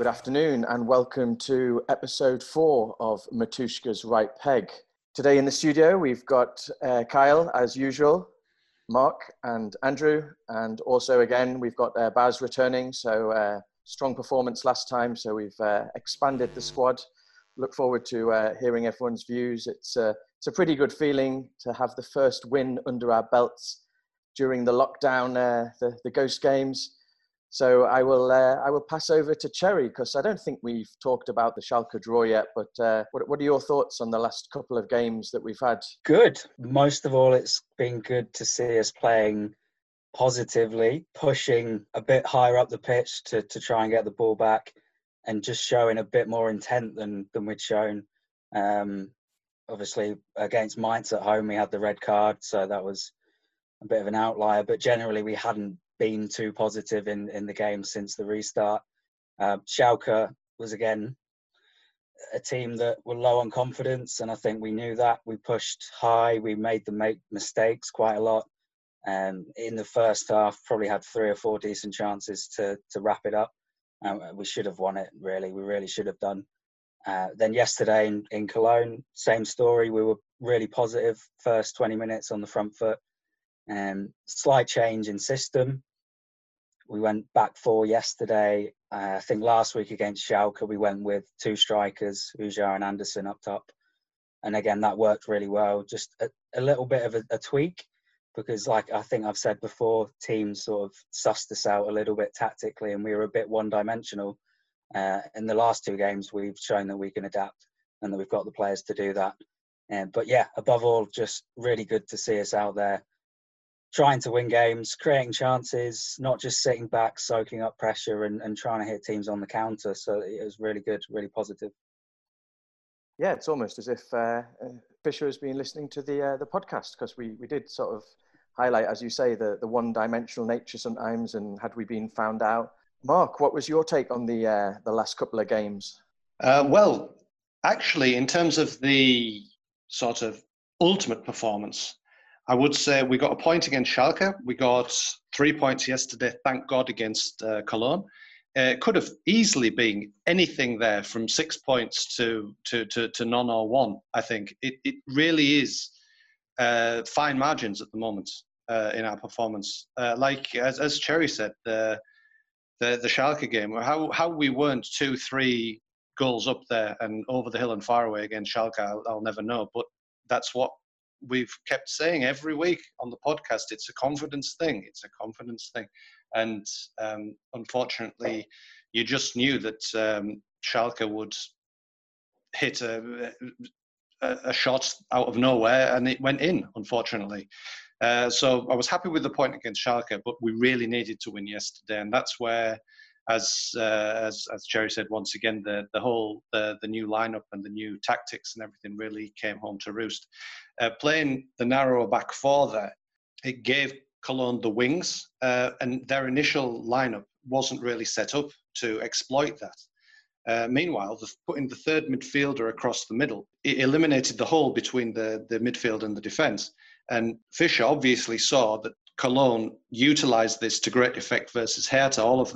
Good afternoon and welcome to episode 4 of Matushka's Right Peg. Today in the studio we've got Kyle as usual, Mark and Andrew, and also again we've got Baz returning, so strong performance last time, so we've expanded the squad. Look forward to hearing everyone's views. It's a pretty good feeling to have the first win under our belts during the lockdown, the Ghost Games. So I will pass over to Cherry, because I don't think we've talked about the Schalke draw yet, but what are your thoughts on the last couple of games that we've had? Good. Most of all, it's been good to see us playing positively, pushing a bit higher up the pitch to try and get the ball back, and just showing a bit more intent than we'd shown. Obviously, against Mainz at home, we had the red card, so that was a bit of an outlier, but generally we hadn't been too positive in the game since the restart. Schalke was again a team that were low on confidence, and I think we knew that. We pushed high, we made them make mistakes quite a lot, and in the first half probably had 3 or 4 decent chances to wrap it up. We should have won it, really. We really should have done. Then yesterday in Cologne, same story. We were really positive first 20 minutes on the front foot. Slight change in system. We went back 4 yesterday. I think last week against Schalke, we went with 2 strikers, Ujar and Anderson up top. And again, that worked really well. Just a little bit of a tweak, because like I think I've said before, teams sort of sussed us out a little bit tactically, and we were a bit one-dimensional. In the last 2 games, we've shown that we can adapt and that we've got the players to do that. But yeah, above all, just really good to see us out there, trying to win games, creating chances, not just sitting back, soaking up pressure and trying to hit teams on the counter. So it was really good, really positive. Yeah, it's almost as if Fisher has been listening to the podcast, because we did sort of highlight, as you say, the one-dimensional nature sometimes, and had we been found out. Mark, what was your take on the last couple of games? Well, actually, in terms of the sort of ultimate performance, I would say we got a point against Schalke. We got 3 points yesterday, thank God, against Cologne. It could have easily been anything there, from 6 points to none or 1, I think. It really is fine margins at the moment in our performance. Like, as Cherry said, the Schalke game, how we weren't 2-3 goals up there and over the hill and far away against Schalke, I'll never know. But that's what we've kept saying every week on the podcast. It's a confidence thing. It's a confidence thing. And unfortunately, you just knew that Schalke would hit a shot out of nowhere, and it went in, unfortunately. So I was happy with the point against Schalke, but we really needed to win yesterday. And that's where, as Cherry said, once again, the whole new lineup and the new tactics and everything really came home to roost. Playing the narrower back 4 there, it gave Cologne the wings, and their initial lineup wasn't really set up to exploit that. Meanwhile, putting the 3rd midfielder across the middle, it eliminated the hole between the midfield and the defence. And Fischer obviously saw that Cologne utilised this to great effect versus Hertha. All of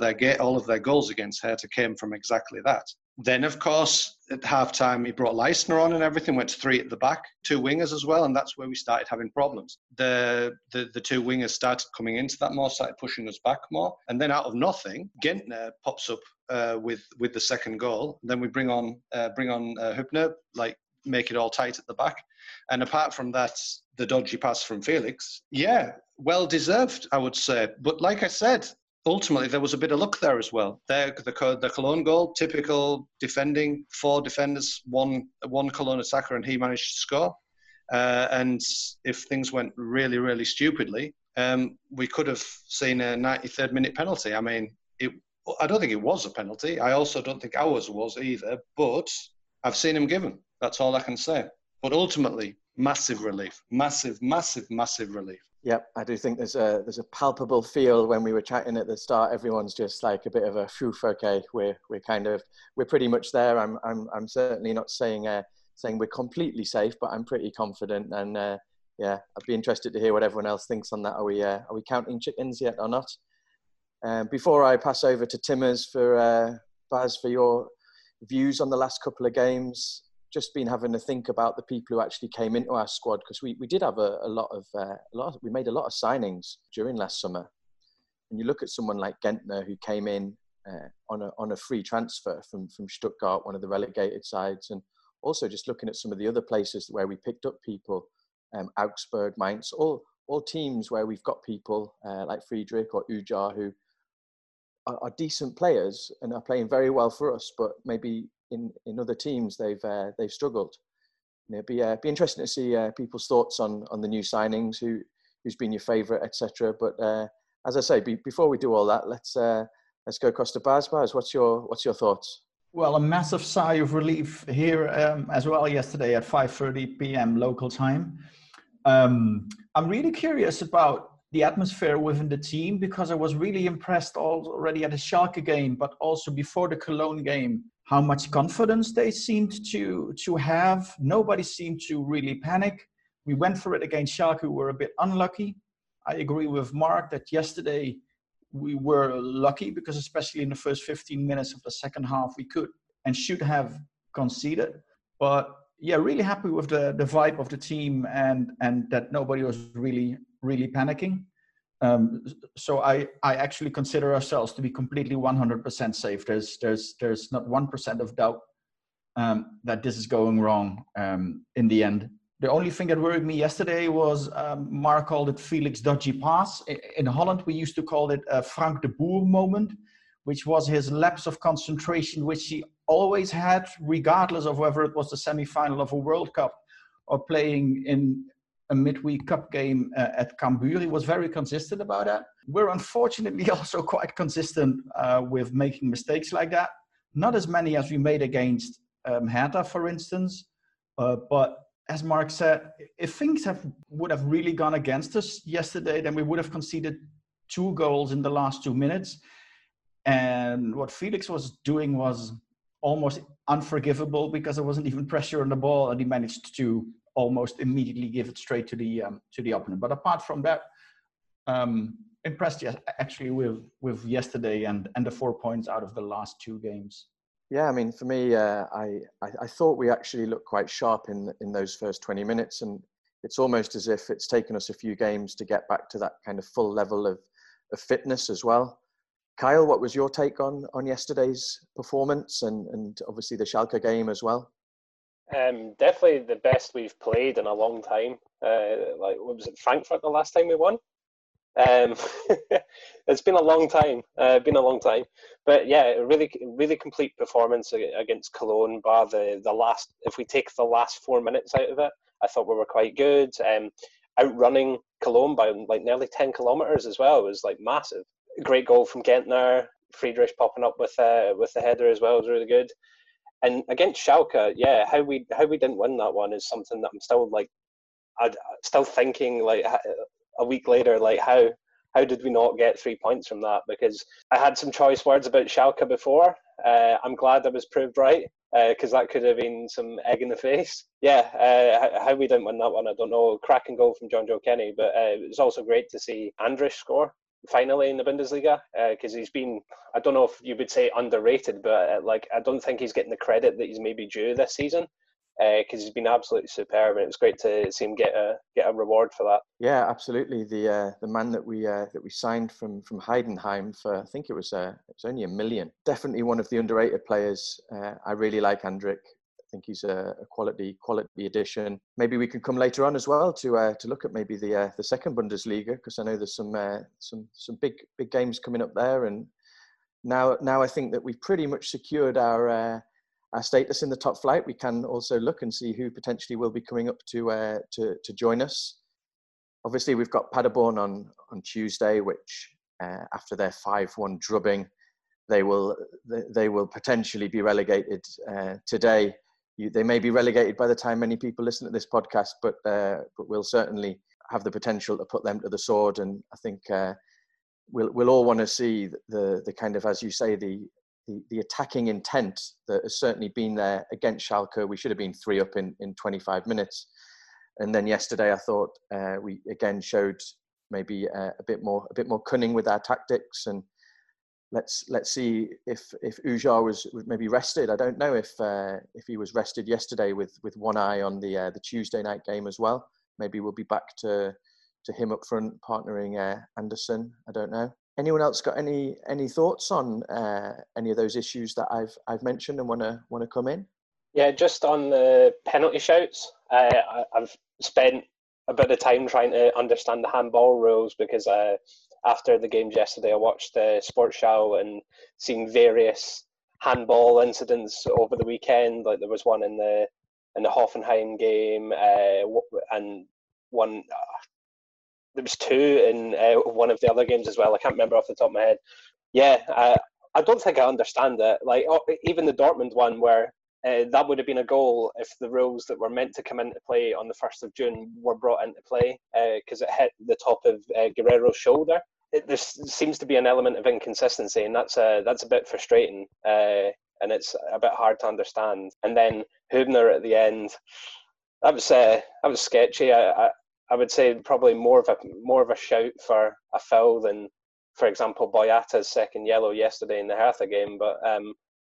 their goals against Hertha came from exactly that. Then, of course, at halftime, he brought Leisner on and everything, went to 3 at the back, 2 wingers as well, and that's where we started having problems. The 2 wingers started coming into that more, started pushing us back more, and then out of nothing, Gentner pops up with the 2nd goal. And then we bring on Hübner, like, make it all tight at the back. And apart from that, the dodgy pass from Felix, yeah, well deserved, I would say. But like I said, ultimately there was a bit of luck there as well. The Cologne goal, typical defending, 4 defenders, one Cologne attacker, and he managed to score. And if things went really, really stupidly, we could have seen a 93rd minute penalty. I mean, I don't think it was a penalty. I also don't think ours was either, but I've seen him given. That's all I can say. But ultimately, massive relief. Massive, massive, massive relief. Yep, I do think there's a palpable feel when we were chatting at the start. Everyone's just like a bit of a phew, okay, we're pretty much there. I'm certainly not saying we're completely safe, but I'm pretty confident. And yeah, I'd be interested to hear what everyone else thinks on that. Are we counting chickens yet or not? Before I pass over to Timmers for Baz, for your views on the last couple of games. Just been having a think about the people who actually came into our squad, because we did have a lot of we made a lot of signings during last summer. And you look at someone like Gentner, who came in on a free transfer from Stuttgart, one of the relegated sides, and also just looking at some of the other places where we picked up people, Augsburg, Mainz, all teams where we've got people like Friedrich or Ujar who are decent players and are playing very well for us, but maybe in other teams they've struggled. And it'd be interesting to see people's thoughts on the new signings, who's been your favourite, etc. But as I say, before we do all that, let's go across to Baz. Baz, what's your thoughts? Well, a massive sigh of relief here as well yesterday at 5:30 p.m. local time. I'm really curious about the atmosphere within the team, because I was really impressed already at the Schalke game, but also before the Cologne game, how much confidence they seemed to have. Nobody seemed to really panic. We went for it against Schalke, we were a bit unlucky. I agree with Mark that yesterday we were lucky, because especially in the first 15 minutes of the second half, we could and should have conceded. But yeah, really happy with the vibe of the team and that nobody was really panicking. So I actually consider ourselves to be completely 100% safe. There's not 1% of doubt that this is going wrong in the end. The only thing that worried me yesterday was Mark called it Felix dodgy pass. In Holland, we used to call it a Frank de Boer moment, which was his lapse of concentration, which he always had, regardless of whether it was the semi-final of a World Cup or playing in a midweek cup game at Cambuur. He was very consistent about that. We're unfortunately also quite consistent with making mistakes like that. Not as many as we made against Hertha, for instance. But as Mark said, if things would have really gone against us yesterday, then we would have conceded 2 goals in the last 2 minutes. And what Felix was doing was almost unforgivable, because there wasn't even pressure on the ball, and he managed to almost immediately give it straight to the opponent. But apart from that, impressed actually with yesterday and the 4 points out of the last 2 games. Yeah, I mean, for me, I thought we actually looked quite sharp in those first 20 minutes, and it's almost as if it's taken us a few games to get back to that kind of full level of fitness as well. Kyle, what was your take on yesterday's performance and obviously the Schalke game as well? Definitely the best we've played in a long time. Like, what was it, Frankfurt the last time we won? It's been a long time. But yeah, really complete performance against Cologne, bar the last. If we take the last 4 minutes out of it, I thought we were quite good. Outrunning Cologne by like nearly 10 kilometers as well was like massive. Great goal from Gentner. Friedrich popping up with the header as well was really good. And against Schalke, yeah, how we didn't win that one is something that I'm still like, still thinking like a week later, like how did we not get 3 points from that? Because I had some choice words about Schalke before. I'm glad I was proved right, because that could have been some egg in the face. Yeah, how we didn't win that one, I don't know. Cracking goal from John Joe Kenny, but it was also great to see Andrich score. Finally in the Bundesliga, because he's been, I don't know if you would say underrated, but like I don't think he's getting the credit that he's maybe due this season, because he's been absolutely superb, and it was great to see him get a reward for that. Yeah, absolutely. The man that we signed from Heidenheim for, I think it was only $1 million. Definitely one of the underrated players. I really like Andrich. I think he's a quality addition. Maybe we can come later on as well to look at maybe the second Bundesliga, because I know there's some big games coming up there. And now I think that we've pretty much secured our status in the top flight. We can also look and see who potentially will be coming up to join us. Obviously, we've got Paderborn on Tuesday, which after their 5-1 drubbing, they will potentially be relegated today. They may be relegated by the time many people listen to this podcast, but we'll certainly have the potential to put them to the sword. And I think we'll all want to see the kind of, as you say, the attacking intent that has certainly been there against Schalke. We should have been 3 up in 25 minutes, and then yesterday I thought we again showed maybe a bit more cunning with our tactics, and let's see if Ujar was maybe rested. I don't know if he was rested yesterday with one eye on the Tuesday night game as well. Maybe we'll be back to him up front, partnering Anderson. I don't know. Anyone else got any thoughts on any of those issues that I've mentioned and want to come in? Yeah, just on the penalty shouts, I've spent a bit of time trying to understand the handball rules, because after the games yesterday, I watched the Sports Show and seen various handball incidents over the weekend. Like there was one in the Hoffenheim game, and one. There was two in one of the other games as well. I can't remember off the top of my head. Yeah, I don't think I understand it. Like even the Dortmund one, where that would have been a goal if the rules that were meant to come into play on the 1st of June were brought into play, because it hit the top of Guerrero's shoulder. There seems to be an element of inconsistency, and that's a bit frustrating, and it's a bit hard to understand. And then Hübner at the end, that was sketchy. I would say probably more of a shout for a foul than, for example, Boyata's second yellow yesterday in the Hertha game. But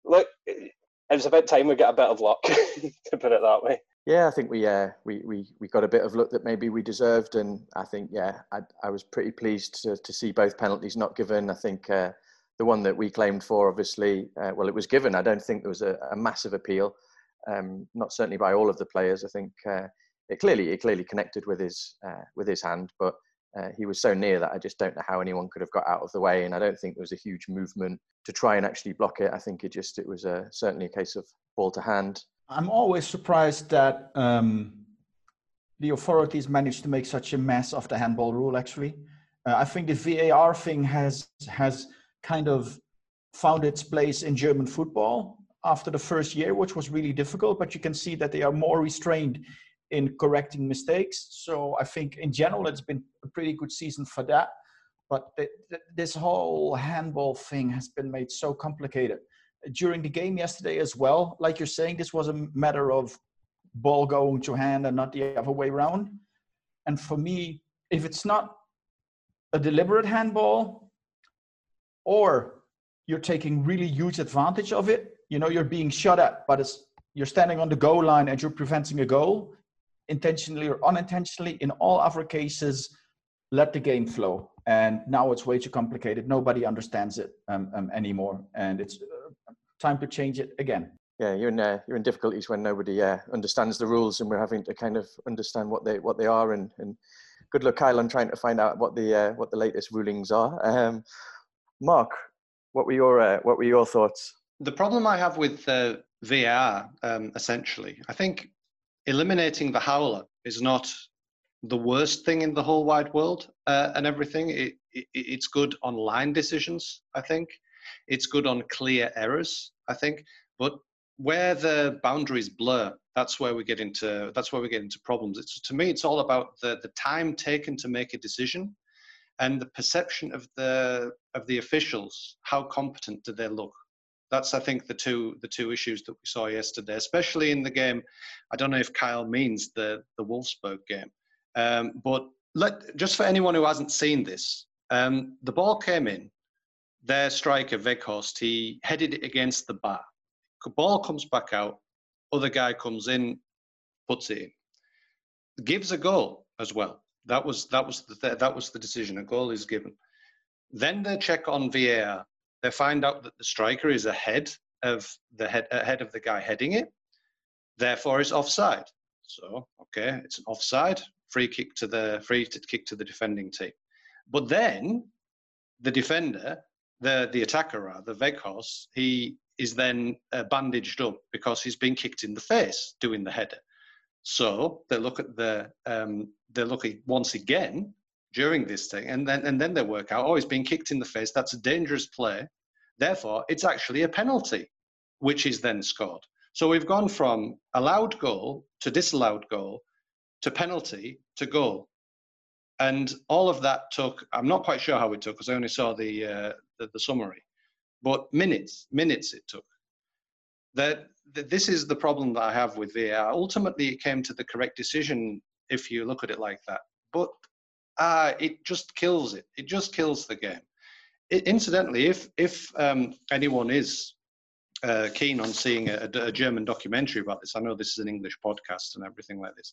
look, it was about time we got a bit of luck, to put it that way. Yeah, I think we got a bit of luck that maybe we deserved, and I think I was pretty pleased to see both penalties not given. I think the one that we claimed for, obviously, well, it was given. I don't think there was a massive appeal, not certainly by all of the players. I think. It clearly connected with his hand, but he was so near that I just don't know how anyone could have got out of the way, and I don't think there was a huge movement to try and actually block it. I think it was certainly a case of ball to hand. I'm always surprised that the authorities managed to make such a mess of the handball rule. Actually, I think the VAR thing has kind of found its place in German football after the first year, which was really difficult. But you can see that they are more restrained in correcting mistakes. So I think in general, it's been a pretty good season for that. But this whole handball thing has been made so complicated. During the game yesterday as well, like you're saying, this was a matter of ball going to hand and not the other way around. And for me, if it's not a deliberate handball, or you're taking really huge advantage of it, you know, you're being shot at, but you're standing on the goal line and you're preventing a goal, intentionally or unintentionally. In all other cases, let the game flow. And now it's way too complicated. Nobody understands it anymore, and it's time to change it again. Yeah, you're in difficulties when nobody understands the rules, and we're having to kind of understand what they are. And good luck, Kyle, on trying to find out what the latest rulings are. Mark, what were your thoughts? The problem I have with VAR, essentially, I think. Eliminating the howler is not the worst thing in the whole wide world, and everything. It's good on line decisions, I think. It's good on clear errors, I think. But where the boundaries blur, that's where we get into problems. To me, it's all about the time taken to make a decision, and the perception of the officials. How competent do they look? That's, I think, the two issues that we saw yesterday, especially in the game. I don't know if Kyle means the Wolfsburg game, but just for anyone who hasn't seen this, the ball came in. Their striker, Weghorst, he headed it against the bar. The ball comes back out. Other guy comes in, puts it in, gives a goal as well. That was the decision. A goal is given. Then they check on VAR. They find out that the striker is ahead of the guy heading it, therefore it's offside. So okay, it's an offside, free kick to the defending team. But then the defender, the attacker rather, Weghorst, he is then bandaged up because he's been kicked in the face doing the header. So they look at once again during this thing, and then they work out, oh, he's been kicked in the face, that's a dangerous play, therefore it's actually a penalty, which is then scored. So we've gone from allowed goal to disallowed goal to penalty to goal, and all of that took, I'm not quite sure how it took, because I only saw the summary, but minutes it took. This is the problem that I have with VAR. Ultimately, it came to the correct decision if you look at it like that, but it just kills the game. Incidentally, if anyone is keen on seeing a German documentary about this, I know this is an English podcast and everything like this,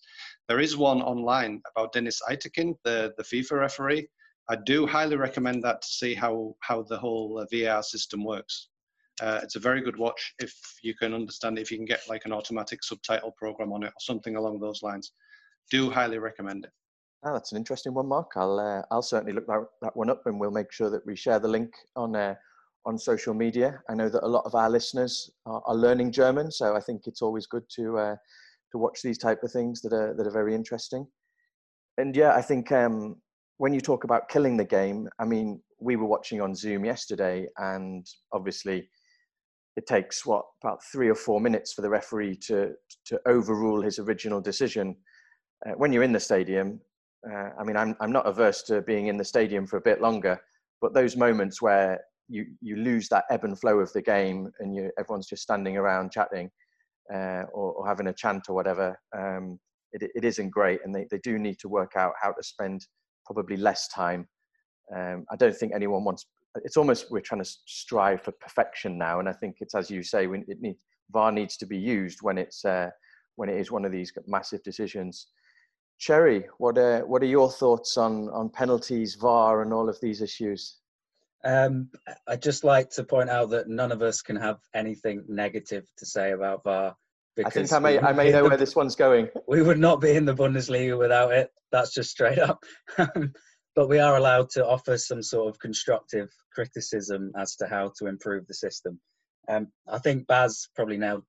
there is one online about Dennis Eitekin, the FIFA referee. I do highly recommend that to see how the whole VAR system works. It's a very good watch if you can understand, if you can get like an automatic subtitle program on it or something along those lines. Do highly recommend it. Oh, that's an interesting one, Mark. I'll certainly look that one up, and we'll make sure that we share the link on social media. I know that a lot of our listeners are learning German, so I think it's always good to watch these type of things that are very interesting. And yeah, I think when you talk about killing the game, I mean, we were watching on Zoom yesterday, and obviously it takes about 3 or 4 minutes for the referee to overrule his original decision. When you're in the stadium, I mean, I'm not averse to being in the stadium for a bit longer, but those moments where you lose that ebb and flow of the game and everyone's just standing around chatting or having a chant or whatever, it isn't great, and they do need to work out how to spend probably less time. I don't think anyone wants. It's almost we're trying to strive for perfection now, and I think it's, as you say, VAR needs to be used when it is one of these massive decisions. Cherry, what are your thoughts on penalties, VAR, and all of these issues? I'd just like to point out that none of us can have anything negative to say about VAR. I think I may know where this one's going. We would not be in the Bundesliga without it. That's just straight up. But we are allowed to offer some sort of constructive criticism as to how to improve the system. I think Baz probably nailed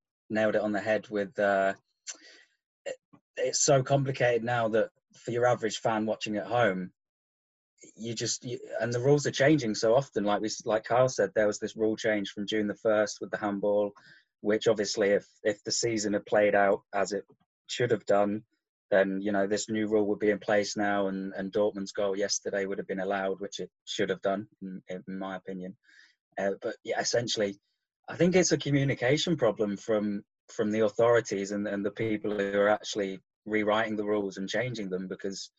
it on the head with... it's so complicated now that for your average fan watching at home, and the rules are changing so often. Like Carl said, there was this rule change from June the 1st with the handball, which obviously if the season had played out as it should have done, then, you know, this new rule would be in place now, and Dortmund's goal yesterday would have been allowed, which it should have done, in my opinion. But yeah, essentially, I think it's a communication problem from the authorities and the people who are actually rewriting the rules and changing them, because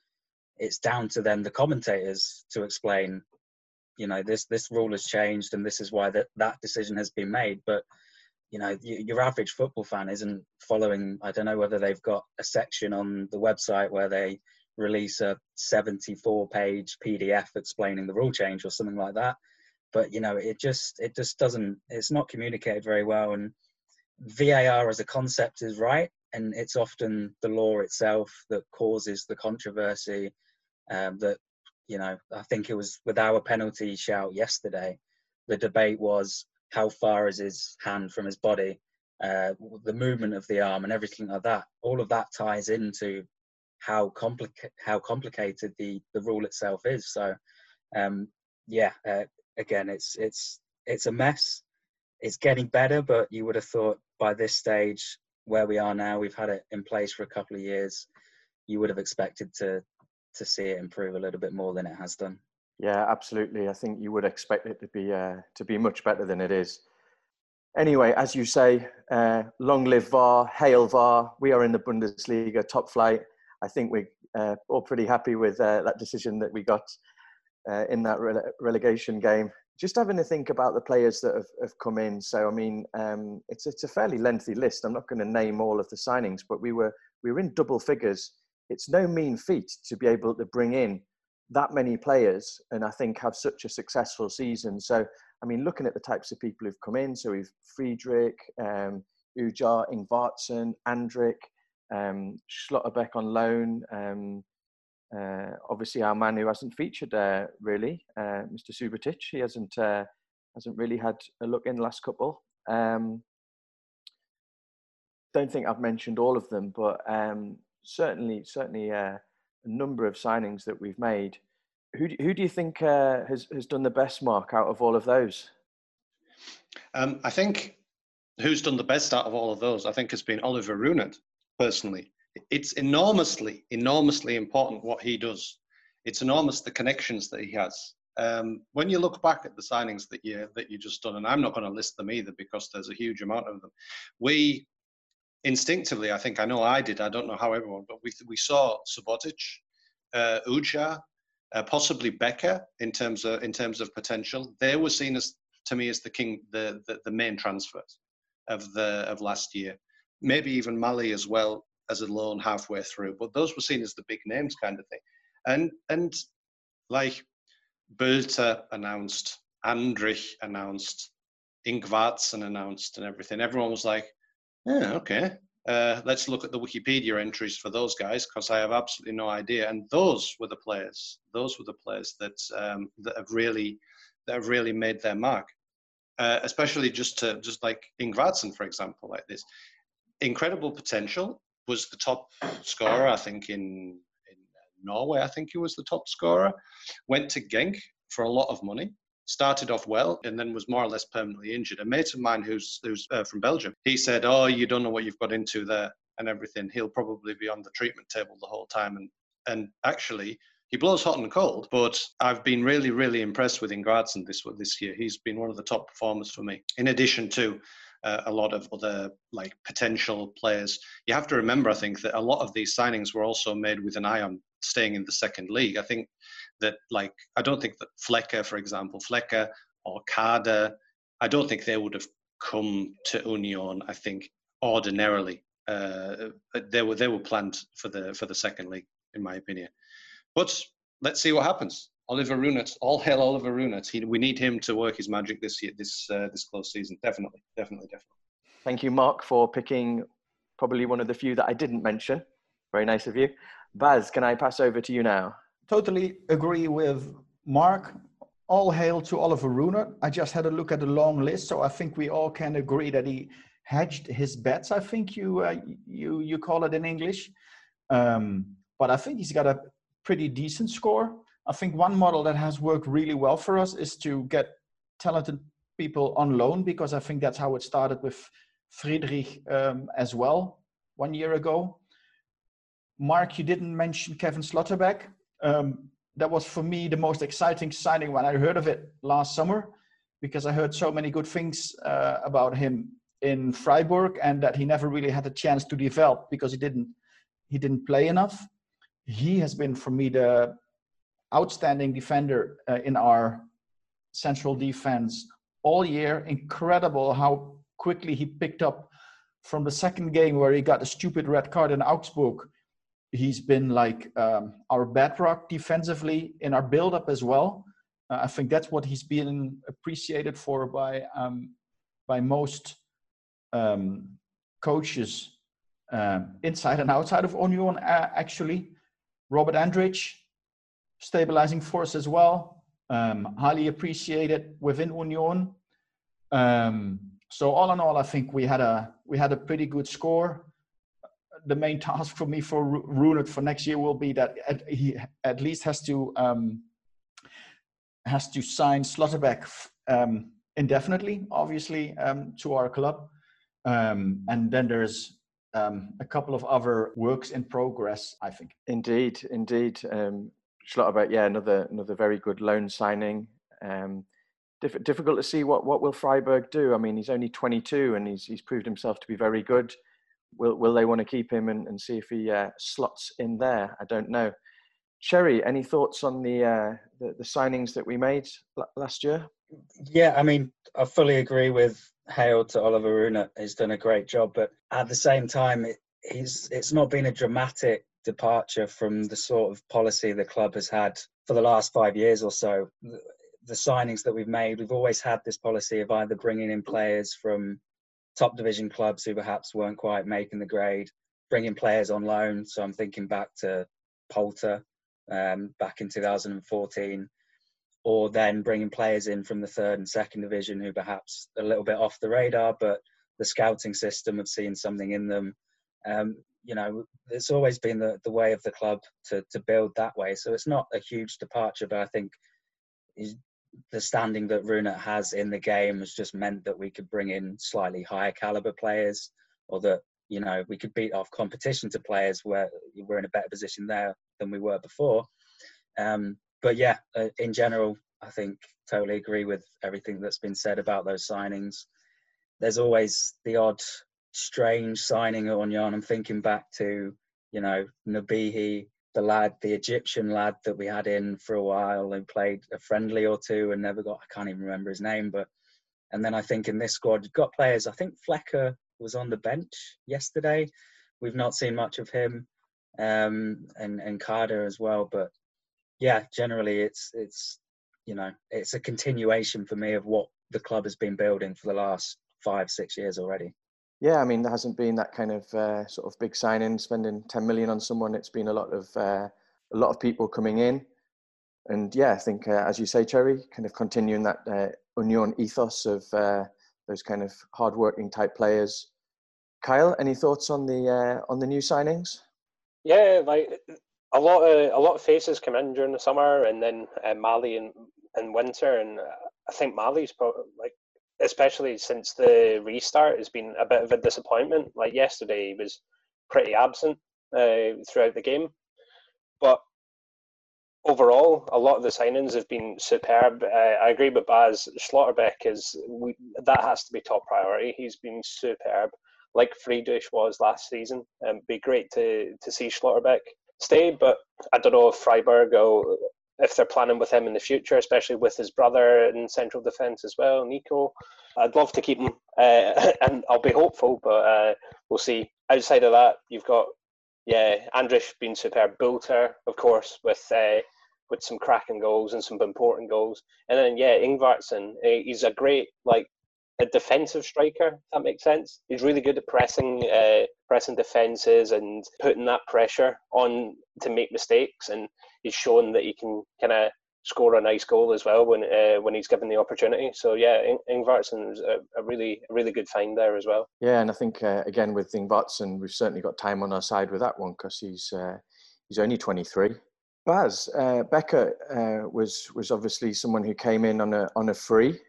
it's down to them, the commentators, to explain, you know, this rule has changed and this is why that decision has been made. But, you know, your average football fan isn't following. I don't know whether they've got a section on the website where they release a 74-page PDF explaining the rule change or something like that. But, you know, it just doesn't, it's not communicated very well. And VAR as a concept is right, and it's often the law itself that causes the controversy. That, you know, I think it was with our penalty shout yesterday, the debate was how far is his hand from his body, the movement of the arm and everything like that. All of that ties into how complicated the rule itself is. So, again, it's a mess. It's getting better, but you would have thought by this stage where we are now, we've had it in place for a couple of years, you would have expected to see it improve a little bit more than it has done. Yeah, absolutely. I think you would expect it to be much better than it is. Anyway, as you say, long live VAR, hail VAR. We are in the Bundesliga, top flight. I think we're all pretty happy with that decision that we got in that relegation game. Just having to think about the players that have come in. So, I mean, it's a fairly lengthy list. I'm not going to name all of the signings, but we were in double figures. It's no mean feat to be able to bring in that many players and I think have such a successful season. So, I mean, looking at the types of people who've come in, so we've Friedrich, Ujar, Ingvartsen, Andrich, Schlotterbeck on loan, obviously our man who hasn't featured really, Mr. Subotic, he hasn't really had a look in the last couple. Don't think I've mentioned all of them, but certainly a number of signings that we've made. Who do you think has done the best, Mark, out of all of those? I think who's done the best out of all of those, I think, has been Oliver Ruhnert, personally. It's enormously important what he does. It's enormous, the connections that he has. When you look back at the signings that you just done, and I'm not going to list them either because there's a huge amount of them. We instinctively, I think, I know I did, I don't know how everyone, but we saw Subotic, Ujar, possibly Becker in terms of potential. They were seen as, to me, as the main transfers of last year. Maybe even Mallı as well, as a loan halfway through, but those were seen as the big names kind of thing. And like Bülter announced, Andrich announced, Ingvartsen announced, and everything. Everyone was like, yeah, okay. Let's look at the Wikipedia entries for those guys, because I have absolutely no idea. And those were the players. Those were the players that have really made their mark. Especially just like Ingvartsen, for example, like this. Incredible potential, was the top scorer, I think, in Norway. I think he was the top scorer. Went to Genk for a lot of money. Started off well and then was more or less permanently injured. A mate of mine who's from Belgium, he said, "Oh, you don't know what you've got into there and everything. He'll probably be on the treatment table the whole time." And actually, he blows hot and cold. But I've been really, really impressed with Ingvartsen this year. He's been one of the top performers for me. In addition to a lot of other like potential players. You have to remember, I think, that a lot of these signings were also made with an eye on staying in the second league. I think that, like, I don't think that Flecker, for example, Flecker or Kader, I don't think they would have come to Union, I think, ordinarily. They were planned for the second league, in my opinion. But let's see what happens. Oliver Ruhnert, all hail Oliver Ruhnert. We need him to work his magic this year, this close season. Definitely. Thank you, Mark, for picking probably one of the few that I didn't mention. Very nice of you. Baz, can I pass over to you now? Totally agree with Mark. All hail to Oliver Ruhnert. I just had a look at the long list, so I think we all can agree that he hedged his bets. I think you call it in English. But I think he's got a pretty decent score. I think one model that has worked really well for us is to get talented people on loan, because I think that's how it started with Friedrich as well 1 year ago. Mark, you didn't mention Kevin Schlotterbeck. That was for me the most exciting signing when I heard of it last summer, because I heard so many good things about him in Freiburg, and that he never really had a chance to develop because he didn't play enough. He has been for me the outstanding defender in our central defense all year. Incredible how quickly he picked up from the second game where he got a stupid red card in Augsburg. He's been like our bedrock defensively in our build-up as well. I think that's what he's been appreciated for by most coaches inside and outside of Union, actually. Robert Andrich, stabilizing force as well, highly appreciated within Union. So all in all, I think we had a pretty good score. The main task for me for Ruhnert for next year will be that he at least has to sign Schlotterbeck indefinitely, obviously, to our club. And then there's a couple of other works in progress, I think. Indeed. Schlotterbeck, yeah, another very good loan signing. Difficult to see what will Freiburg do. I mean, he's only 22 and he's proved himself to be very good. Will they want to keep him and see if he slots in there? I don't know. Sherry, any thoughts on the signings that we made last year? Yeah, I mean, I fully agree with hail to Oliver Ruhnert. He's done a great job, but at the same time, it's not been a dramatic departure from the sort of policy the club has had for the last 5 years or so. The signings that we've made, we've always had this policy of either bringing in players from top division clubs who perhaps weren't quite making the grade, bringing players on loan. So I'm thinking back to Poulter back in 2014, or then bringing players in from the third and second division who perhaps a little bit off the radar, but the scouting system have seen something in them. You know, it's always been the way of the club to build that way. So it's not a huge departure, but I think the standing that Ruhnert has in the game has just meant that we could bring in slightly higher caliber players, or that, you know, we could beat off competition to players where we're in a better position there than we were before. But yeah, in general, I think totally agree with everything that's been said about those signings. There's always the odd strange signing at Onyan. I'm thinking back to, you know, Nabihi the lad, the Egyptian lad that we had in for a while and played a friendly or two and never got, I can't even remember his name, but, and then I think in this squad, you've got players, I think Flecker was on the bench yesterday. We've not seen much of him, and Carter as well, but yeah, generally it's, you know, it's a continuation for me of what the club has been building for the last 5-6 years already. Yeah, I mean, there hasn't been that kind of sort of big signing, spending 10 million on someone. It's been a lot of people coming in. And yeah, I think, as you say, Cherry, kind of continuing that Union ethos of those kind of hard-working type players. Kyle, any thoughts on the new signings? Yeah, like a lot of faces come in during the summer, and then Mallı in winter. And I think Mally's probably, like, especially since the restart, has been a bit of a disappointment. Like yesterday, he was pretty absent throughout the game. But overall, a lot of the signings have been superb. I agree with Baz. Schlotterbeck that has to be top priority. He's been superb, like Friedrich was last season. It'd be great to see Schlotterbeck stay, but I don't know if Freiburg will, if they're planning with him in the future, especially with his brother in central defence as well, Nico. I'd love to keep him, and I'll be hopeful, but we'll see. Outside of that, you've got, yeah, Andrich being superb, Bulter, of course, with some cracking goals and some important goals. And then, yeah, Ingvartsen, he's a great, like, a defensive striker, if that makes sense. He's really good at pressing defences and putting that pressure on to make mistakes, and he's shown that he can kind of score a nice goal as well when he's given the opportunity. So yeah, Ingvartsen was a really good find there as well. Yeah, and I think again with Ingvartsen, we've certainly got time on our side with that one because he's only 23. Baz, Becker was obviously someone who came in on a free.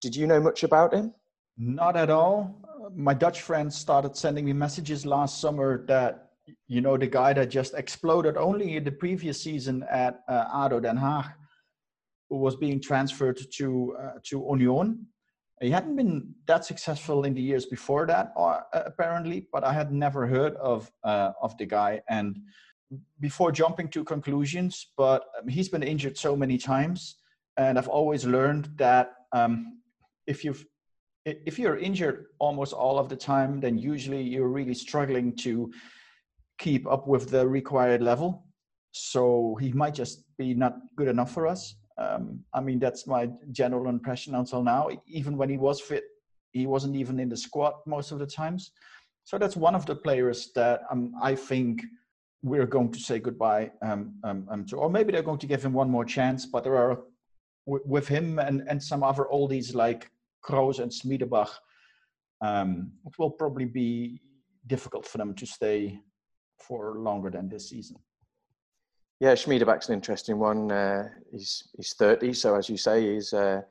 Did you know much about him? Not at all. My Dutch friends started sending me messages last summer that, you know, the guy that just exploded only in the previous season at ADO Den Haag was being transferred to Union. He hadn't been that successful in the years before that, apparently, but I had never heard of the guy. And before jumping to conclusions, but he's been injured so many times, and I've always learned that if you're injured almost all of the time, then usually you're really struggling to keep up with the required level. So he might just be not good enough for us. I mean, that's my general impression until now. Even when he was fit, he wasn't even in the squad most of the times. So that's one of the players that I think we're going to say goodbye to, or maybe they're going to give him one more chance, but there are, with him and some other oldies like Kroos and Smiedebach, it will probably be difficult for them to stay for longer than this season. Yeah, Smiedebach's an interesting one. He's 30, so as you say, he's a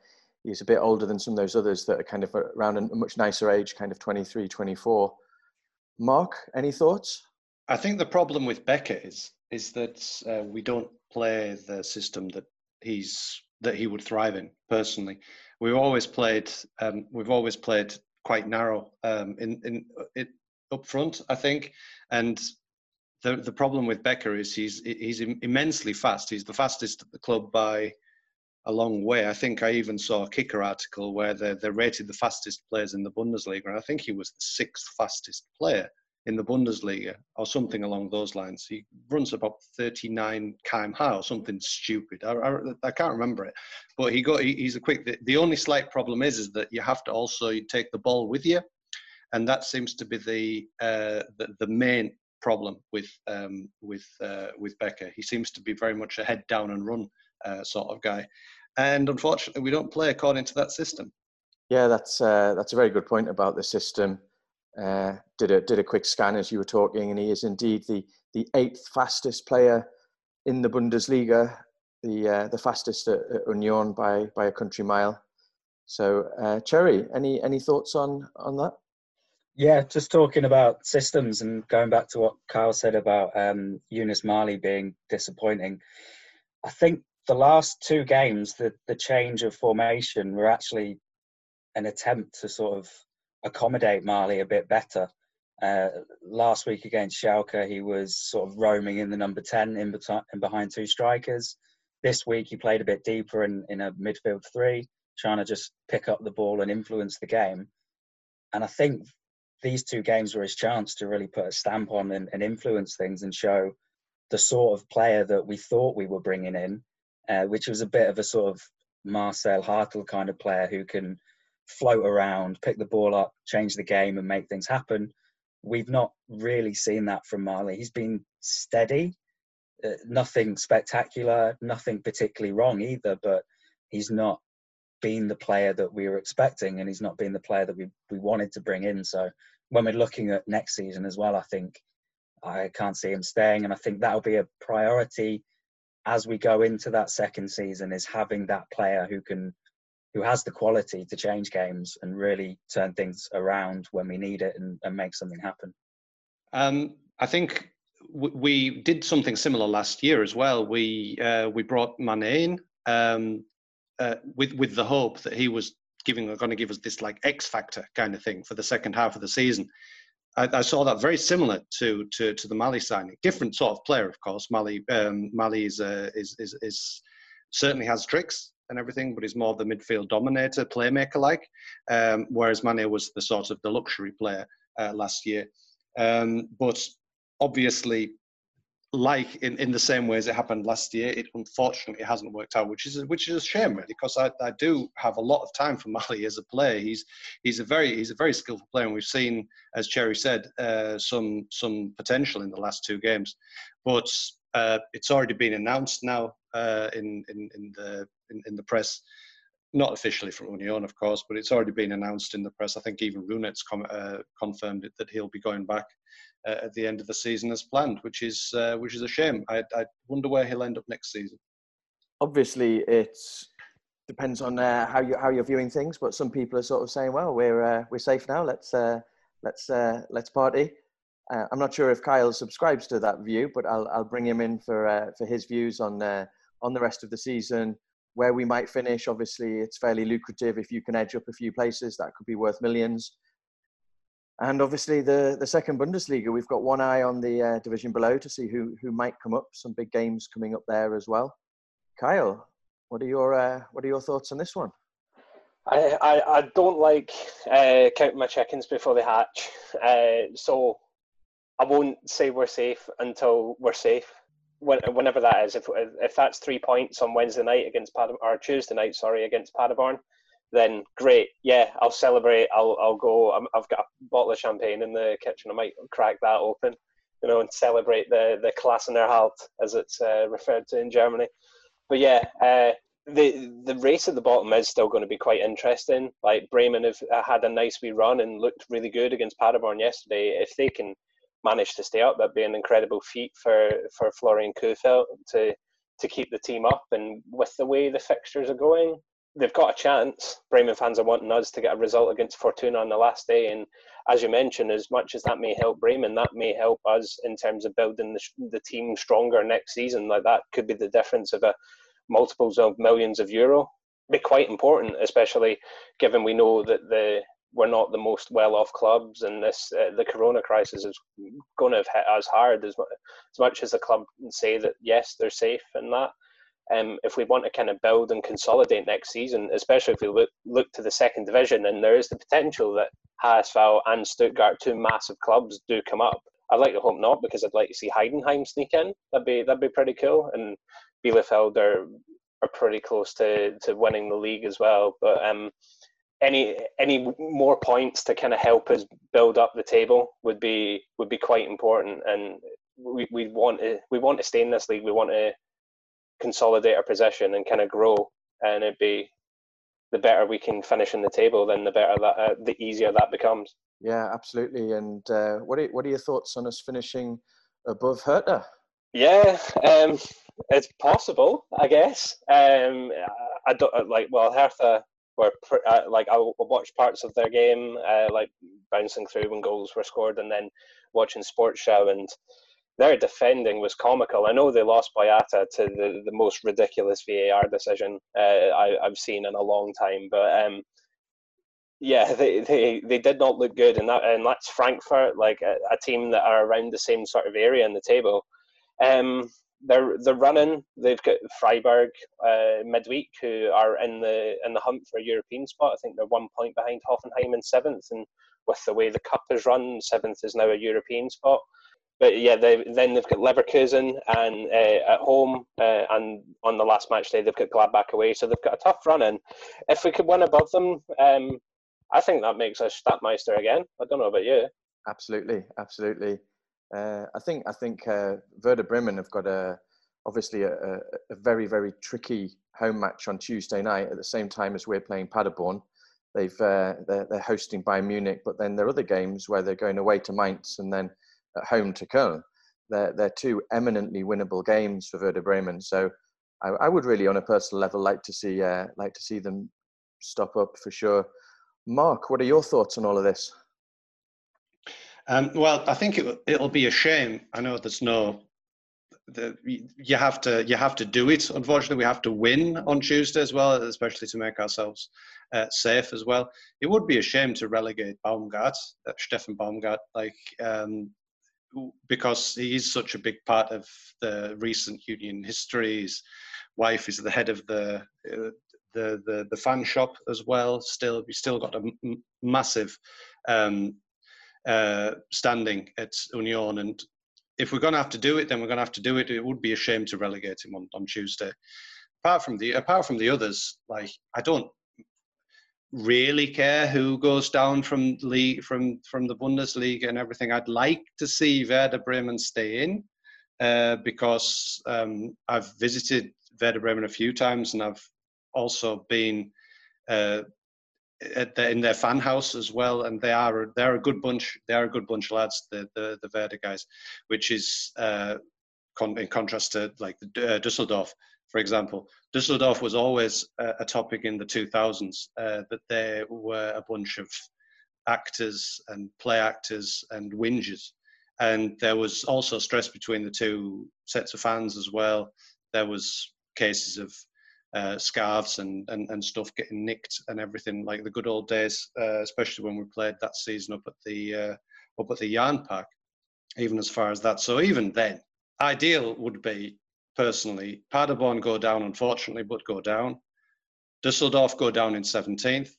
bit older than some of those others that are kind of around a much nicer age, kind of 23, 24. Mark, any thoughts? I think the problem with Becker is that we don't play the system that he would thrive in. Personally, we've always played quite narrow in it up front, I think. And the problem with Becker is he's immensely fast. He's the fastest at the club by a long way. I think I even saw a Kicker article where they rated the fastest players in the Bundesliga, and I think he was the 6th fastest player in the Bundesliga or something along those lines. He runs about 39 km high or something stupid. I can't remember it, but he's a quick. The only slight problem is that you have to also take the ball with you, and that seems to be the main problem with Becker. He seems to be very much a head down and run sort of guy, and unfortunately we don't play according to that system. Yeah, that's a very good point about the system. Did a quick scan as you were talking, and he is indeed the 8th fastest player in the Bundesliga, the fastest at Union by a country mile. So Cherry, any thoughts on that? Yeah, just talking about systems and going back to what Kyle said about Yunus Mallı being disappointing. I think the last two games, the change of formation were actually an attempt to sort of accommodate Mallı a bit better. Last week against Schalke, he was sort of roaming in the number 10 in behind two strikers. This week, he played a bit deeper in a midfield three, trying to just pick up the ball and influence the game. And I think these two games were his chance to really put a stamp on and influence things and show the sort of player that we thought we were bringing in, which was a bit of a sort of Marcel Hartl kind of player who can float around, pick the ball up, change the game and make things happen. We've not really seen that from Mallı. He's been steady, nothing spectacular, nothing particularly wrong either, but he's not been the player that we were expecting and he's not been the player that we wanted to bring in. So when we're looking at next season as well, I think I can't see him staying. And I think that'll be a priority as we go into that second season, is having that player who has the quality to change games and really turn things around when we need it and make something happen. I think we did something similar last year as well. We brought Mané in with the hope that he was going to give us this like X factor kind of thing for the second half of the season. I saw that very similar to the Mallı signing. Different sort of player, of course. Mallı is certainly has tricks and everything, but he's more of the midfield dominator, playmaker-like, whereas Mané was the sort of the luxury player last year. But obviously, like in the same way as it happened last year, it unfortunately hasn't worked out, which is a shame really, because I do have a lot of time for Mallı as a player. He's a very skillful player, and we've seen, as Cherry said, some potential in the last two games, but it's already been announced now in the press, not officially from Union, of course, but it's already been announced in the press. I think even Ruhnet's confirmed it, that he'll be going back at the end of the season as planned, which is a shame. I wonder where he'll end up next season. Obviously, it depends on how you're viewing things, but some people are sort of saying, "Well, we're safe now. Let's party." I'm not sure if Kyle subscribes to that view, but I'll bring him in for his views on the rest of the season, where we might finish. Obviously, it's fairly lucrative. If you can edge up a few places, that could be worth millions. And obviously, the second Bundesliga, we've got one eye on the division below to see who might come up. Some big games coming up there as well. Kyle, what are your thoughts on this one? I don't like counting my chickens before they hatch, so I won't say we're safe until we're safe. Whenever that is, if that's 3 points on Wednesday night against Tuesday night, against Paderborn, then great, yeah, I'll celebrate. I'll go. I've got a bottle of champagne in the kitchen. I might crack that open, you know, and celebrate the Klassenerhalt, as it's referred to in Germany. But yeah, the race at the bottom is still going to be quite interesting. Like Bremen have had a nice wee run and looked really good against Paderborn yesterday. If they can managed to stay up, that'd be an incredible feat for Florian Kohfeldt to keep the team up. And with the way the fixtures are going, they've got a chance. Bremen fans are wanting us to get a result against Fortuna on the last day. And as you mentioned, as much as that may help Bremen, that may help us in terms of building the team stronger next season. Like that could be the difference of multiples of millions of euro. It'd be quite important, especially given we know that we're not the most well-off clubs, and this the corona crisis is going to have hit us hard. As much as the club say that, yes, they're safe and that, if we want to kind of build and consolidate next season, especially if we look to the second division, and there is the potential that HSV and Stuttgart, two massive clubs, do come up. I'd like to hope not, because I'd like to see Heidenheim sneak in. That'd be pretty cool. And Bielefeld are pretty close to winning the league as well. But any more points to kind of help us build up the table would be quite important, and we want to stay in this league. We want to consolidate our position and kind of grow. And it'd be the better we can finish in the table, then the better that the easier that becomes. Yeah, absolutely. And what are your thoughts on us finishing above Hertha? Yeah, it's possible, I guess. I don't like. Well, Hertha were like, I watched parts of their game, like bouncing through when goals were scored, and then watching Sports Show, and their defending was comical. I know they lost Boyata to the most ridiculous VAR decision I've seen in a long time, but Yeah, they did not look good, and that's Frankfurt, like a team that are around the same sort of area in the table. They're running. They've got Freiburg midweek, who are in the hunt for a European spot. I think they're 1 point behind Hoffenheim in seventh, and with the way the cup is run, seventh is now a European spot. But yeah, they've got Leverkusen and at home, and on the last match day they've got Gladbach away, so they've got a tough run in. If we could win above them, I think that makes us Stadtmeister again. I don't know about you. Absolutely. I think Werder Bremen have got obviously a very, very tricky home match on Tuesday night at the same time as we're playing Paderborn. They're hosting Bayern Munich, but then there are other games where they're going away to Mainz and then at home to Cologne. They're two eminently winnable games for Werder Bremen. So I would really, on a personal level, like to see them stop up for sure. Mark, what are your thoughts on all of this? Well, I think it'll be a shame. I know you have to do it. Unfortunately, we have to win on Tuesday as well, especially to make ourselves safe as well. It would be a shame to relegate Steffen Baumgart, because he is such a big part of the recent union history. His wife is the head of the fan shop as well. Still, we still got a massive standing at Union, and if we're going to have to do it, then we're going to have to do it. It would be a shame to relegate him on Tuesday. Apart from the others, I don't really care who goes down from the Bundesliga and everything. I'd like to see Werder Bremen stay in because I've visited Werder Bremen a few times, and I've also been in their fan house as well, and they're a good bunch. They are a good bunch of lads, the Werder guys, which is in contrast to Düsseldorf, for example. Düsseldorf was always a topic in the 2000s, that they were a bunch of actors and play actors and whingers, and there was also stress between the two sets of fans as well. There was cases of scarves and stuff getting nicked and everything, like the good old days, especially when we played that season up at the Yarn Park, even as far as that. So even then, ideal would be, personally, Paderborn go down, unfortunately, but go down. Düsseldorf go down in 17th.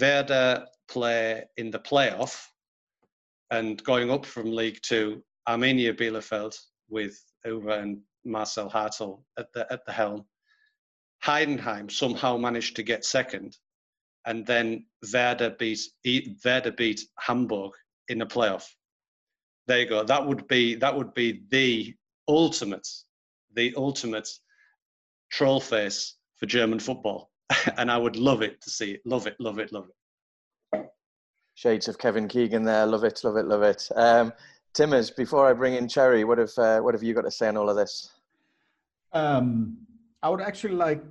Werder play in the playoff, and going up from League 2, Arminia Bielefeld with Ujar and Marcel Hartl at the helm. Heidenheim somehow managed to get second, and then Werder beat Hamburg in the playoff. There you go. That would be the ultimate troll face for German football, and I would love it to see it. Love it. Shades of Kevin Keegan there. Love it. Timmers, before I bring in Cherry, what have you got to say on all of this? I would actually like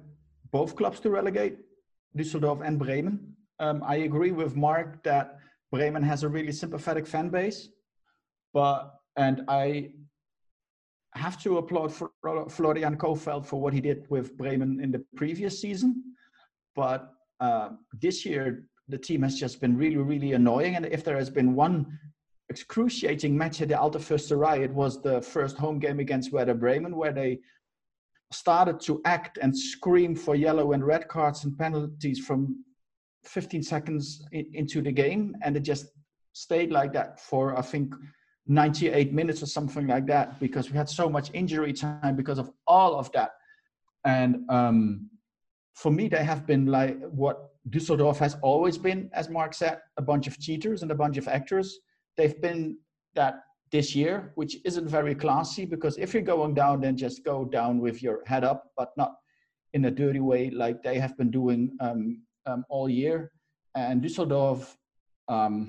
both clubs to relegate, Düsseldorf and Bremen. I agree with Mark that Bremen has a really sympathetic fan base, and I have to applaud Florian Kohfeldt for what he did with Bremen in the previous season. But this year, the team has just been really, really annoying. And if there has been one excruciating match at the Alte Försterei, it was the first home game against Werder Bremen, where they started to act and scream for yellow and red cards and penalties from 15 seconds into the game, and it just stayed like that for, I think, 98 minutes or something like that, because we had so much injury time because of all of that. And for me, they have been like what Düsseldorf has always been, as Mark said, a bunch of cheaters and a bunch of actors. They've been that this year, which isn't very classy, because if you're going down, then just go down with your head up, but not in a dirty way like they have been doing all year. And Düsseldorf, I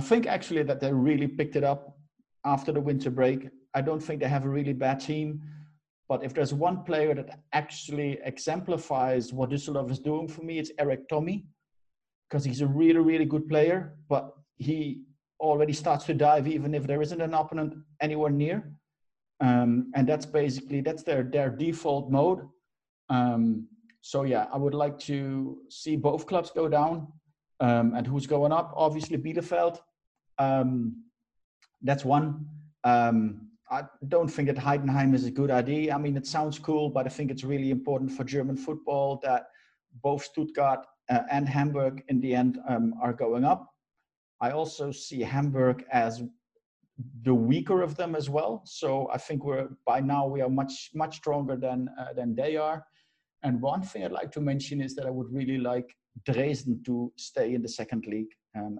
think actually that they really picked it up after the winter break. I don't think they have a really bad team, but if there's one player that actually exemplifies what Düsseldorf is doing for me, it's Eric Tommy, because he's a really, really good player, but he already starts to dive even if there isn't an opponent anywhere near, and that's their default mode. So yeah, I would like to see both clubs go down. And who's going up? Obviously Bielefeld. That's one. I don't think that Heidenheim is a good idea. I mean, it sounds cool, but I think it's really important for German football that both Stuttgart and Hamburg in the end are going up. I also see Hamburg as the weaker of them as well. So I think by now we are much stronger than they are. And one thing I'd like to mention is that I would really like Dresden to stay in the second league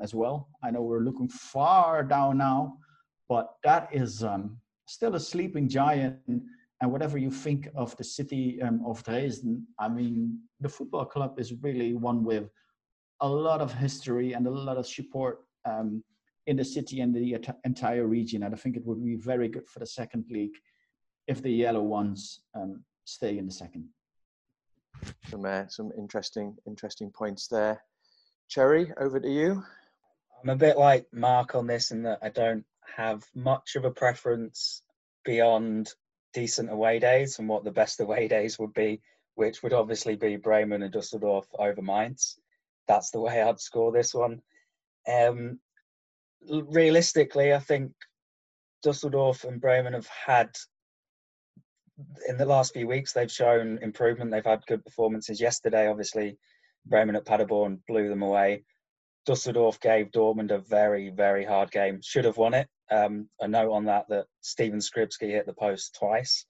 as well. I know we're looking far down now, but that is still a sleeping giant. And whatever you think of the city of Dresden, I mean, the football club is really one with a lot of history and a lot of support in the city and the entire region. And I think it would be very good for the second league if the yellow ones stay in the second. Some interesting points there. Cherry, over to you. I'm a bit like Mark on this in that I don't have much of a preference beyond decent away days and what the best away days would be, which would obviously be Bremen and Düsseldorf over Mainz. That's the way I'd score this one. Realistically, I think Düsseldorf and Bremen have had, in the last few weeks, they've shown improvement. They've had good performances. Yesterday, obviously, Bremen at Paderborn blew them away. Düsseldorf gave Dortmund a very, very hard game. Should have won it. A note on that Steven Skripski hit the post twice.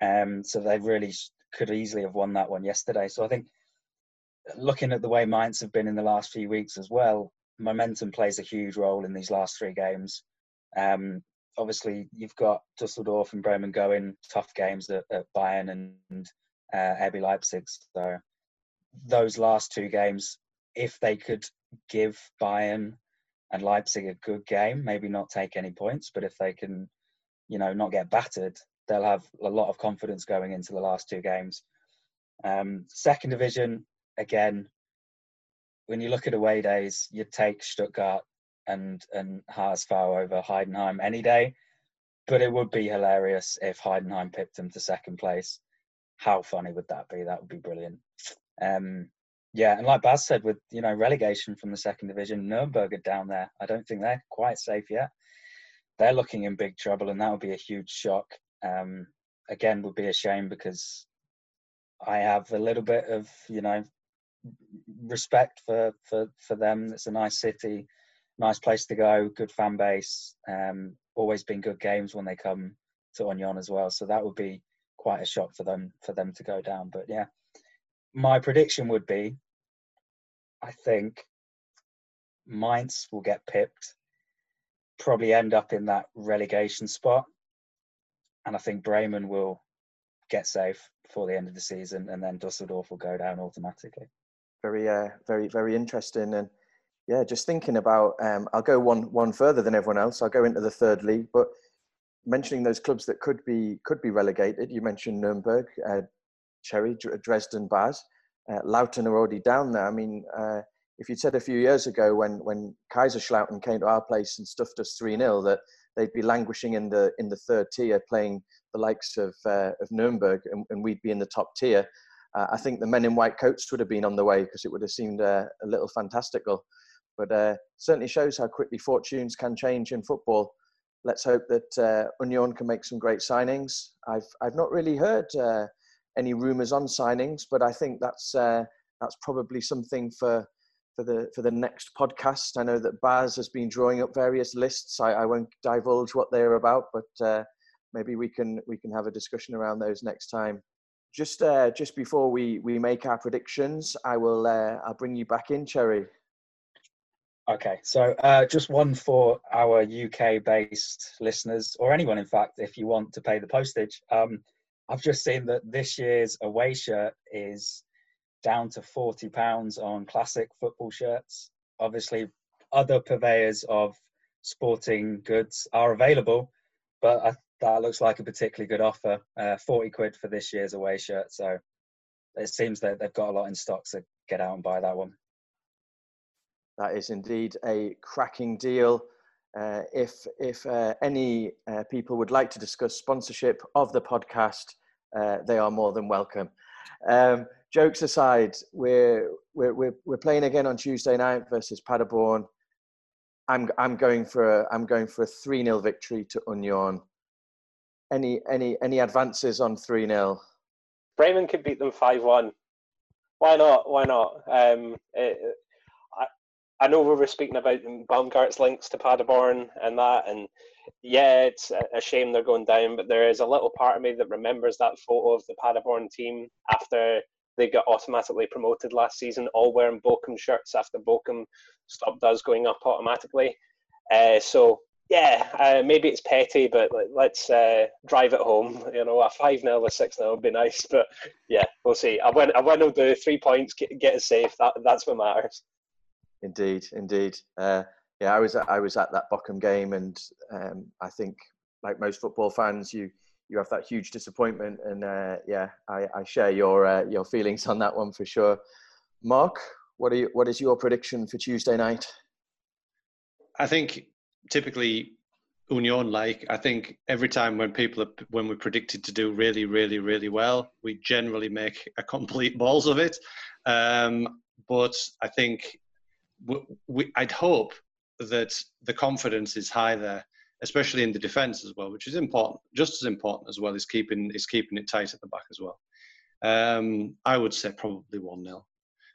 So they really could easily have won that one yesterday. So I think looking at the way Mainz have been in the last few weeks as well, momentum plays a huge role in these last three games. Obviously, you've got Düsseldorf and Bremen going tough games at Bayern and RB Leipzig. So those last two games, if they could give Bayern and Leipzig a good game, maybe not take any points, but if they can, not get battered, they'll have a lot of confidence going into the last two games. Second division, again, when you look at away days, you'd take Stuttgart and Harzfau over Heidenheim any day. But it would be hilarious if Heidenheim pipped them to second place. How funny would that be? That would be brilliant. Yeah, and like Baz said, with relegation from the second division, Nürnberg are down there. I don't think they're quite safe yet. They're looking in big trouble, and that would be a huge shock. Again, would be a shame because I have a little bit of, respect for them. It's a nice city. Nice place to go, good fan base. Always been good games when they come to Union as well. So that would be quite a shock for them to go down. But yeah, my prediction would be, I think Mainz will get pipped, probably end up in that relegation spot, and I think Bremen will get safe before the end of the season, and then Düsseldorf will go down automatically. Very, very, very interesting. And yeah, just thinking about, I'll go one further than everyone else. I'll go into the third league, but mentioning those clubs that could be relegated. You mentioned Nürnberg, Cherry, Dresden, Baz, Lautern are already down there. I mean, if you'd said a few years ago when Kaiserslautern came to our place and stuffed us 3-0 that they'd be languishing in the third tier, playing the likes of Nürnberg, and we'd be in the top tier. I think the men in white coats would have been on the way because it would have seemed a little fantastical. But certainly shows how quickly fortunes can change in football. Let's hope that Union can make some great signings. I've not really heard any rumours on signings, but I think that's probably something for the next podcast. I know that Baz has been drawing up various lists. I won't divulge what they are about, but maybe we can have a discussion around those next time. Just before we make our predictions, I'll bring you back in, Cherry. Okay, so just one for our UK-based listeners, or anyone, in fact, if you want to pay the postage. I've just seen that this year's away shirt is down to £40 on classic football shirts. Obviously, other purveyors of sporting goods are available, but that looks like a particularly good offer. £40 for this year's away shirt, so it seems that they've got a lot in stock, so get out and buy that one. That is indeed a cracking deal. If any people would like to discuss sponsorship of the podcast, they are more than welcome. Jokes aside, we're playing again on Tuesday night versus Paderborn. I'm going for a 3-0 victory to Union. Any advances on 3-0? Bremen could beat them 5-1. Why not? Why not? I know we were speaking about Baumgart's links to Paderborn and that, and yeah, it's a shame they're going down, but there is a little part of me that remembers that photo of the Paderborn team after they got automatically promoted last season, all wearing Bochum shirts after Bochum stopped us going up automatically. So, maybe it's petty, but let's drive it home. You know, a 5-0 or 6-0 would be nice, but yeah, we'll see. I win will do 3 points, get us safe. That's what matters. Indeed. I was at that Bochum game, and I think, like most football fans, you have that huge disappointment, and I share your feelings on that one for sure. Mark, what is your prediction for Tuesday night? I think typically Union, I think every time when we're predicted to do really, really, really well, we generally make a complete balls of it. But I think I'd hope that the confidence is high there, especially in the defence as well, which is important. Just as important as well is keeping it tight at the back as well. I would say probably 1-0,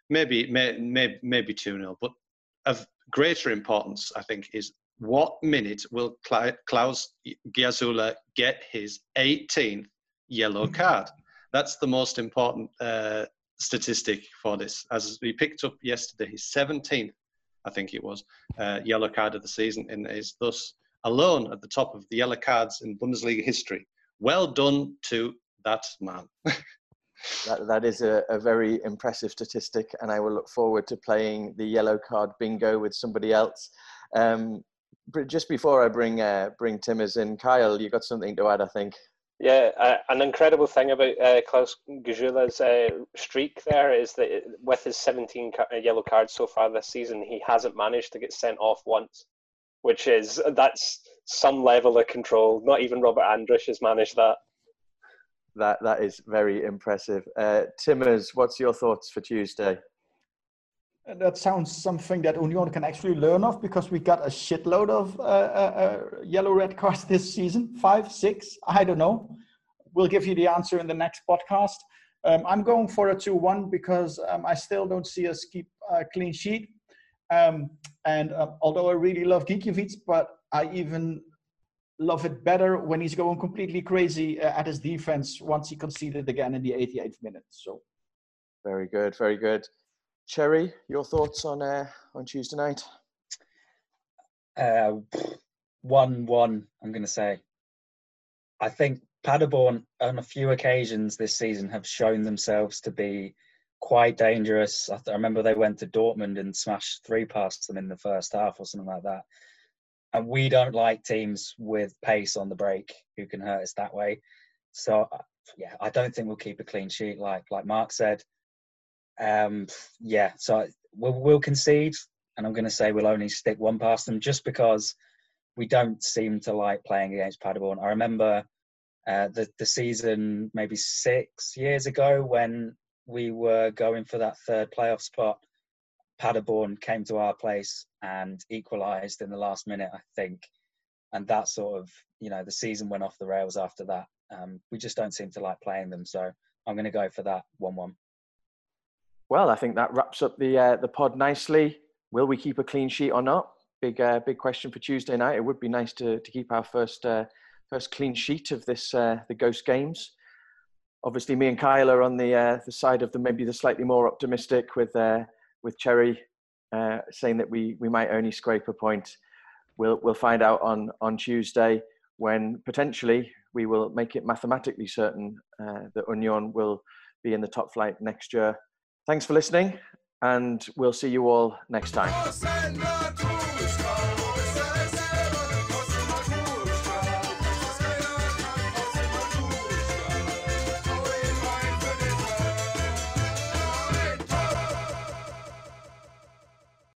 maybe 2-0. But of greater importance, I think, is what minute will Klaus Giazula get his 18th yellow card? That's the most important statistic for this, as we picked up yesterday. His 17th, I think it was, yellow card of the season, and is thus alone at the top of the yellow cards in Bundesliga history. Well done to that man. That is a very impressive statistic, and I will look forward to playing the yellow card bingo with somebody else. Just before I bring Timmers in, Kyle, you got something to add, I think. Yeah, an incredible thing about Klaus Gijula's streak there is that with his 17 yellow cards so far this season, he hasn't managed to get sent off once, which is, that's some level of control. Not even Robert Andrich has managed that. That is very impressive. Timmers, what's your thoughts for Tuesday? That sounds something that Union can actually learn of, because we got a shitload of yellow-red cards this season. 5, 6, I don't know. We'll give you the answer in the next podcast. I'm going for a 2-1 because I still don't see us keep a clean sheet. And although I really love Gikiewicz, but I even love it better when he's going completely crazy at his defense once he conceded again in the 88th minute. So, Very good. Cherry, your thoughts on Tuesday night? 1-1, I'm going to say. I think Paderborn, on a few occasions this season, have shown themselves to be quite dangerous. I remember they went to Dortmund and smashed 3 past them in the first half or something like that. And we don't like teams with pace on the break who can hurt us that way. So, yeah, I don't think we'll keep a clean sheet, like Mark said. So we'll concede, and I'm going to say we'll only stick 1 past them, just because we don't seem to like playing against Paderborn. I remember the season maybe 6 years ago when we were going for that 3rd playoff spot. Paderborn came to our place and equalised in the last minute, I think, and that sort of, the season went off the rails after that. We just don't seem to like playing them, so I'm going to go for that 1-1. Well, I think that wraps up the pod nicely. Will we keep a clean sheet or not? Big question for Tuesday night. It would be nice to keep our first clean sheet of this the Ghost Games. Obviously, me and Kyle are on the side of the slightly more optimistic with Cherry saying that we might only scrape a point. We'll find out on Tuesday, when potentially we will make it mathematically certain that Union will be in the top flight next year. Thanks for listening, and we'll see you all next time.